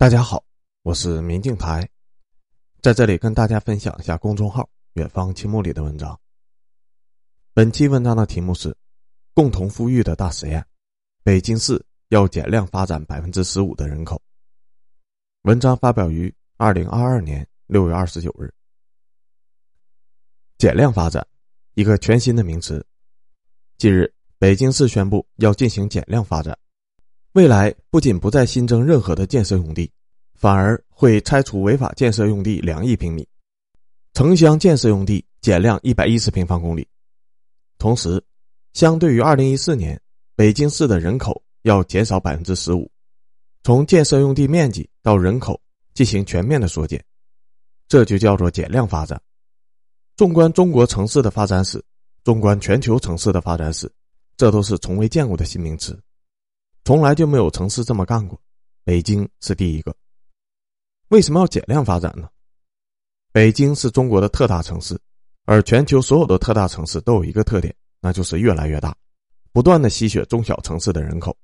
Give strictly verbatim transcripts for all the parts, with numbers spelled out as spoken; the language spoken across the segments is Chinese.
大家好，我是明镜台，在这里跟大家分享一下公众号远方青木里的文章。本期文章的题目是共同富裕的大实验，北京市要减量发展 百分之十五 的人口。文章发表于二零二二年六月二十九日。减量发展，一个全新的名词。近日，北京市宣布要进行减量发展，未来不仅不再新增任何的建设用地，反而会拆除违法建设用地两亿平米，城乡建设用地减量一百一十平方公里。同时，相对于二零一四年，北京市的人口要减少 百分之十五， 从建设用地面积到人口进行全面的缩减，这就叫做减量发展。纵观中国城市的发展史，纵观全球城市的发展史，这都是从未见过的新名词，从来就没有城市这么干过，北京是第一个。为什么要减量发展呢？北京是中国的特大城市，而全球所有的特大城市都有一个特点，那就是越来越大，不断的吸血中小城市的人口。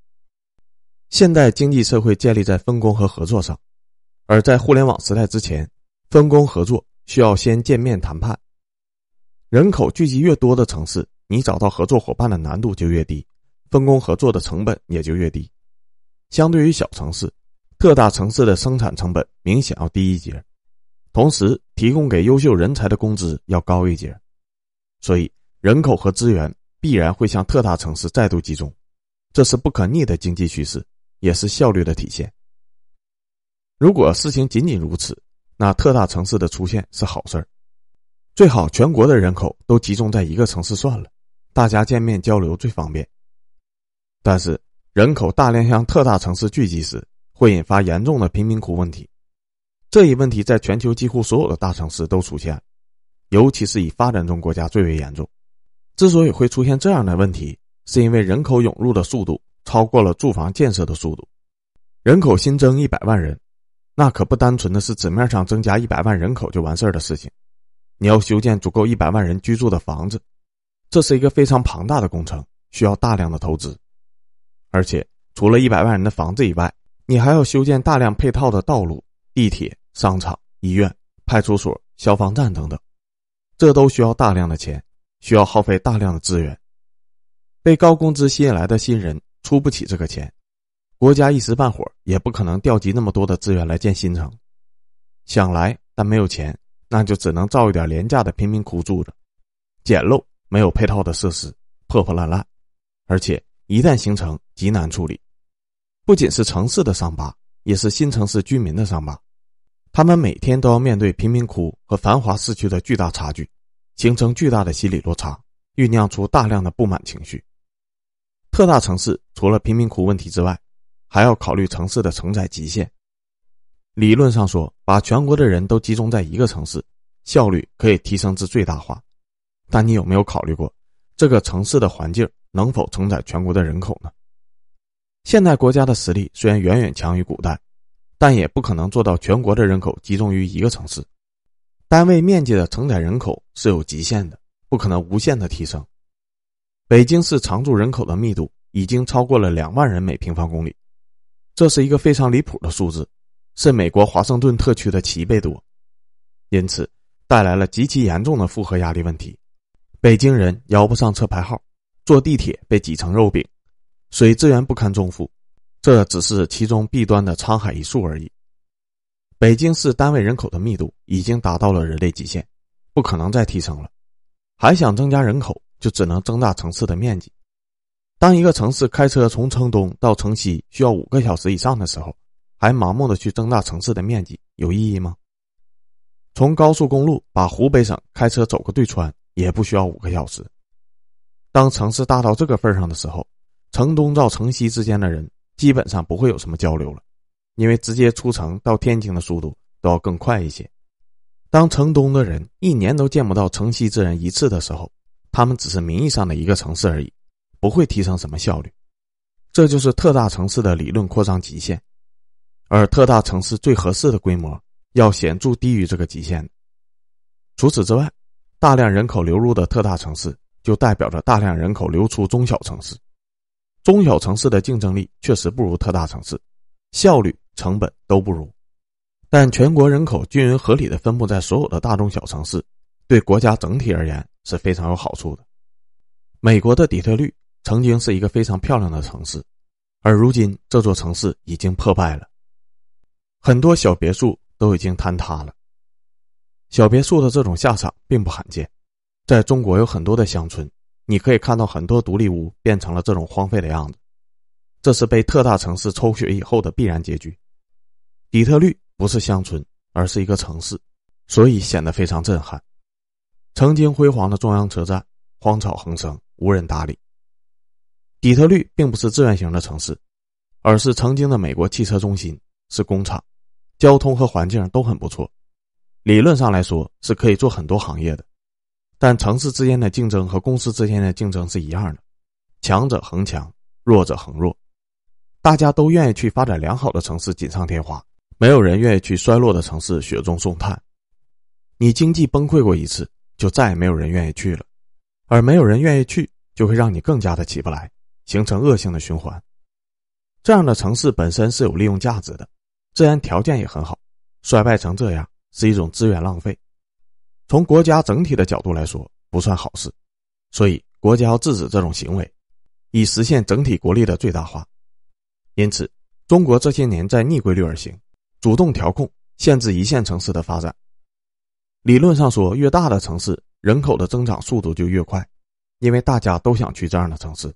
现代经济社会建立在分工和合作上，而在互联网时代之前，分工合作需要先见面谈判。人口聚集越多的城市，你找到合作伙伴的难度就越低，分工合作的成本也就越低。相对于小城市，特大城市的生产成本明显要低一截，同时提供给优秀人才的工资要高一截，所以人口和资源必然会向特大城市再度集中，这是不可逆的经济趋势，也是效率的体现。如果事情仅仅如此，那特大城市的出现是好事儿，最好全国的人口都集中在一个城市算了，大家见面交流最方便。但是人口大量向特大城市聚集时，会引发严重的贫民窟问题。这一问题在全球几乎所有的大城市都出现，尤其是以发展中国家最为严重。之所以会出现这样的问题，是因为人口涌入的速度超过了住房建设的速度。人口新增一百万人，那可不单纯的是纸面上增加一百万人口就完事儿的事情，你要修建足够一百万人居住的房子，这是一个非常庞大的工程，需要大量的投资。而且除了一百万人的房子以外，你还要修建大量配套的道路、地铁、商场、医院、派出所、消防站等等，这都需要大量的钱，需要耗费大量的资源。被高工资吸引来的新人出不起这个钱，国家一时半会儿也不可能调集那么多的资源来建新城，想来但没有钱，那就只能造一点廉价的贫民窟住着，简陋，没有配套的设施，破破烂烂，而且一旦形成极难处理，不仅是城市的伤疤，也是新城市居民的伤疤。他们每天都要面对贫民窟和繁华市区的巨大差距，形成巨大的心理落差，酝酿出大量的不满情绪。特大城市除了贫民窟问题之外，还要考虑城市的承载极限。理论上说，把全国的人都集中在一个城市，效率可以提升至最大化，但你有没有考虑过这个城市的环境能否承载全国的人口呢？现代国家的实力虽然远远强于古代，但也不可能做到全国的人口集中于一个城市。单位面积的承载人口是有极限的，不可能无限的提升。北京市常住人口的密度已经超过了两万人每平方公里，这是一个非常离谱的数字，是美国华盛顿特区的七倍多，因此带来了极其严重的负荷压力问题。北京人摇不上车牌号，坐地铁被挤成肉饼，水资源不堪重负，这只是其中弊端的沧海一粟而已。北京市单位人口的密度已经达到了人类极限，不可能再提升了，还想增加人口，就只能增大城市的面积。当一个城市开车从城东到城西需要五个小时以上的时候，还盲目的去增大城市的面积，有意义吗？从高速公路把湖北省开车走个对穿也不需要五个小时。当城市大到这个份上的时候，城东到城西之间的人基本上不会有什么交流了，因为直接出城到天津的速度都要更快一些。当城东的人一年都见不到城西之人一次的时候，他们只是名义上的一个城市而已，不会提升什么效率。这就是特大城市的理论扩张极限，而特大城市最合适的规模要显著低于这个极限。除此之外，大量人口流入的特大城市就代表着大量人口流出中小城市。中小城市的竞争力确实不如特大城市，效率成本都不如。但全国人口均匀合理的分布在所有的大中小城市，对国家整体而言是非常有好处的。美国的底特律曾经是一个非常漂亮的城市，而如今这座城市已经破败了，很多小别墅都已经坍塌了。小别墅的这种下场并不罕见，在中国有很多的乡村，你可以看到很多独立屋变成了这种荒废的样子，这是被特大城市抽血以后的必然结局。底特律不是乡村，而是一个城市，所以显得非常震撼。曾经辉煌的中央车站，荒草横生，无人搭理。底特律并不是志愿型的城市，而是曾经的美国汽车中心，是工厂，交通和环境都很不错，理论上来说是可以做很多行业的。但城市之间的竞争和公司之间的竞争是一样的，强者恒强，弱者恒弱。大家都愿意去发展良好的城市锦上添花，没有人愿意去衰落的城市雪中送炭。你经济崩溃过一次，就再也没有人愿意去了，而没有人愿意去，就会让你更加的起不来，形成恶性的循环。这样的城市本身是有利用价值的，自然条件也很好，衰败成这样是一种资源浪费，从国家整体的角度来说不算好事，所以国家要制止这种行为，以实现整体国力的最大化。因此中国这些年在逆规律而行，主动调控，限制一线城市的发展。理论上说，越大的城市人口的增长速度就越快，因为大家都想去这样的城市。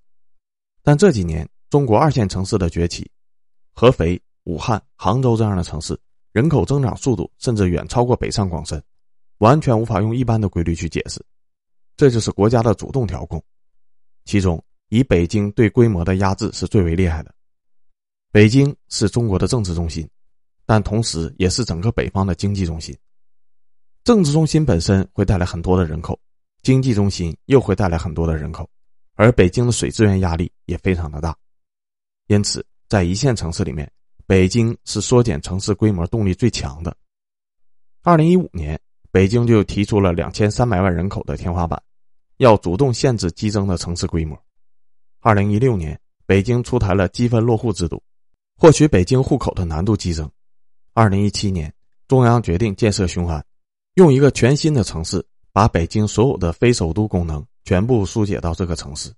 但这几年中国二线城市的崛起，合肥、武汉、杭州这样的城市人口增长速度甚至远超过北上广深，完全无法用一般的规律去解释，这就是国家的主动调控。其中以北京对规模的压制是最为厉害的。北京是中国的政治中心，但同时也是整个北方的经济中心。政治中心本身会带来很多的人口，经济中心又会带来很多的人口，而北京的水资源压力也非常的大。因此在一线城市里面，北京是缩减城市规模动力最强的。二零一五年北京就提出了两千三百万人口的天花板，要主动限制激增的城市规模。二零一六年北京出台了积分落户制度，获取北京户口的难度激增。二零一七年中央决定建设雄安，用一个全新的城市把北京所有的非首都功能全部疏解到这个城市。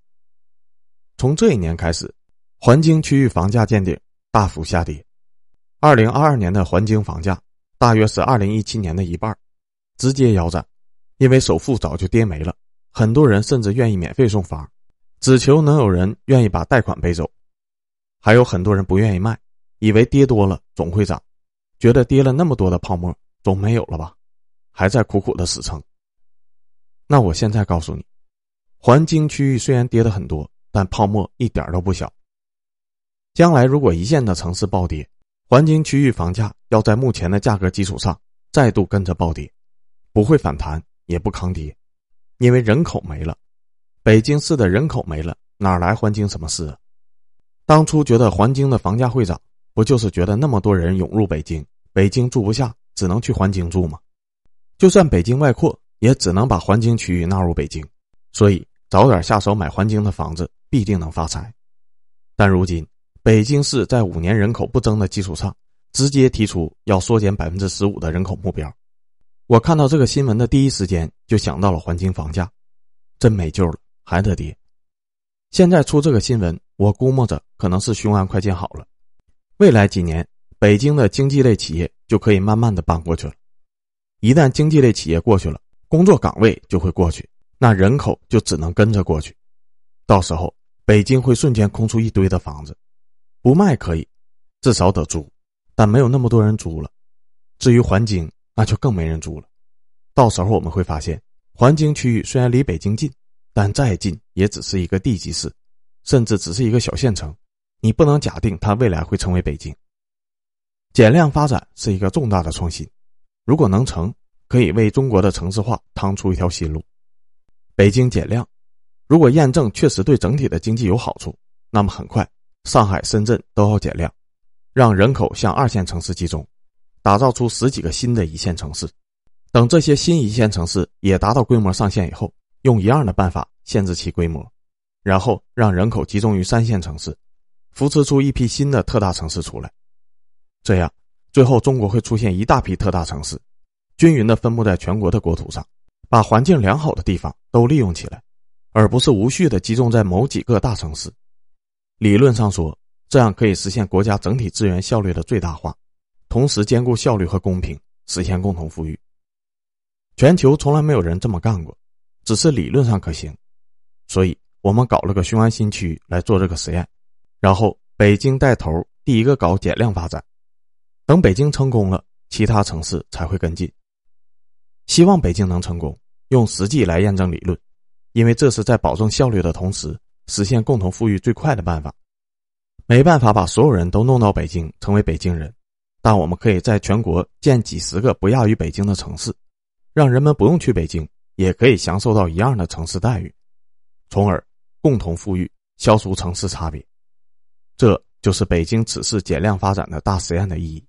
从这一年开始，环京区域房价见顶，大幅下跌。二零二二年的环京房价大约是二零一七年的一半，直接腰斩，因为首付早就跌没了，很多人甚至愿意免费送房，只求能有人愿意把贷款背走。还有很多人不愿意卖，以为跌多了总会涨，觉得跌了那么多的泡沫总没有了吧，还在苦苦的死撑。那我现在告诉你，环京区域虽然跌得很多，但泡沫一点都不小。将来如果一线的城市暴跌，环京区域房价要在目前的价格基础上再度跟着暴跌，不会反弹也不抗跌，因为人口没了，北京市的人口没了，哪来环京什么事啊？当初觉得环京的房价会涨，不就是觉得那么多人涌入北京，北京住不下，只能去环京住吗？就算北京外扩，也只能把环京区域纳入北京，所以早点下手买环京的房子必定能发财。但如今北京市在五年人口不增的基础上，直接提出要缩减 百分之十五 的人口目标。我看到这个新闻的第一时间就想到了环京房价，真没救了，还得跌。现在出这个新闻，我估摸着可能是雄安快建好了，未来几年北京的经济类企业就可以慢慢的搬过去了。一旦经济类企业过去了，工作岗位就会过去，那人口就只能跟着过去，到时候北京会瞬间空出一堆的房子，不卖可以，至少得租，但没有那么多人租了。至于环京，那就更没人住了。到时候我们会发现，环京区域虽然离北京近，但再近也只是一个地级市，甚至只是一个小县城，你不能假定它未来会成为北京。减量发展是一个重大的创新，如果能成，可以为中国的城市化趟出一条新路。北京减量，如果验证确实对整体的经济有好处，那么很快上海、深圳都要减量，让人口向二线城市集中，打造出十几个新的一线城市。等这些新一线城市也达到规模上限以后，用一样的办法限制其规模，然后让人口集中于三线城市，扶持出一批新的特大城市出来。这样，最后中国会出现一大批特大城市，均匀地分布在全国的国土上，把环境良好的地方都利用起来，而不是无序地集中在某几个大城市。理论上说，这样可以实现国家整体资源效率的最大化，同时兼顾效率和公平，实现共同富裕。全球从来没有人这么干过，只是理论上可行。所以我们搞了个雄安新区来做这个实验，然后北京带头第一个搞减量发展，等北京成功了，其他城市才会跟进。希望北京能成功，用实际来验证理论，因为这是在保证效率的同时实现共同富裕最快的办法。没办法把所有人都弄到北京成为北京人，但我们可以在全国建几十个不亚于北京的城市，让人们不用去北京也可以享受到一样的城市待遇，从而共同富裕，消除城市差别。这就是北京此次减量发展的大实验的意义。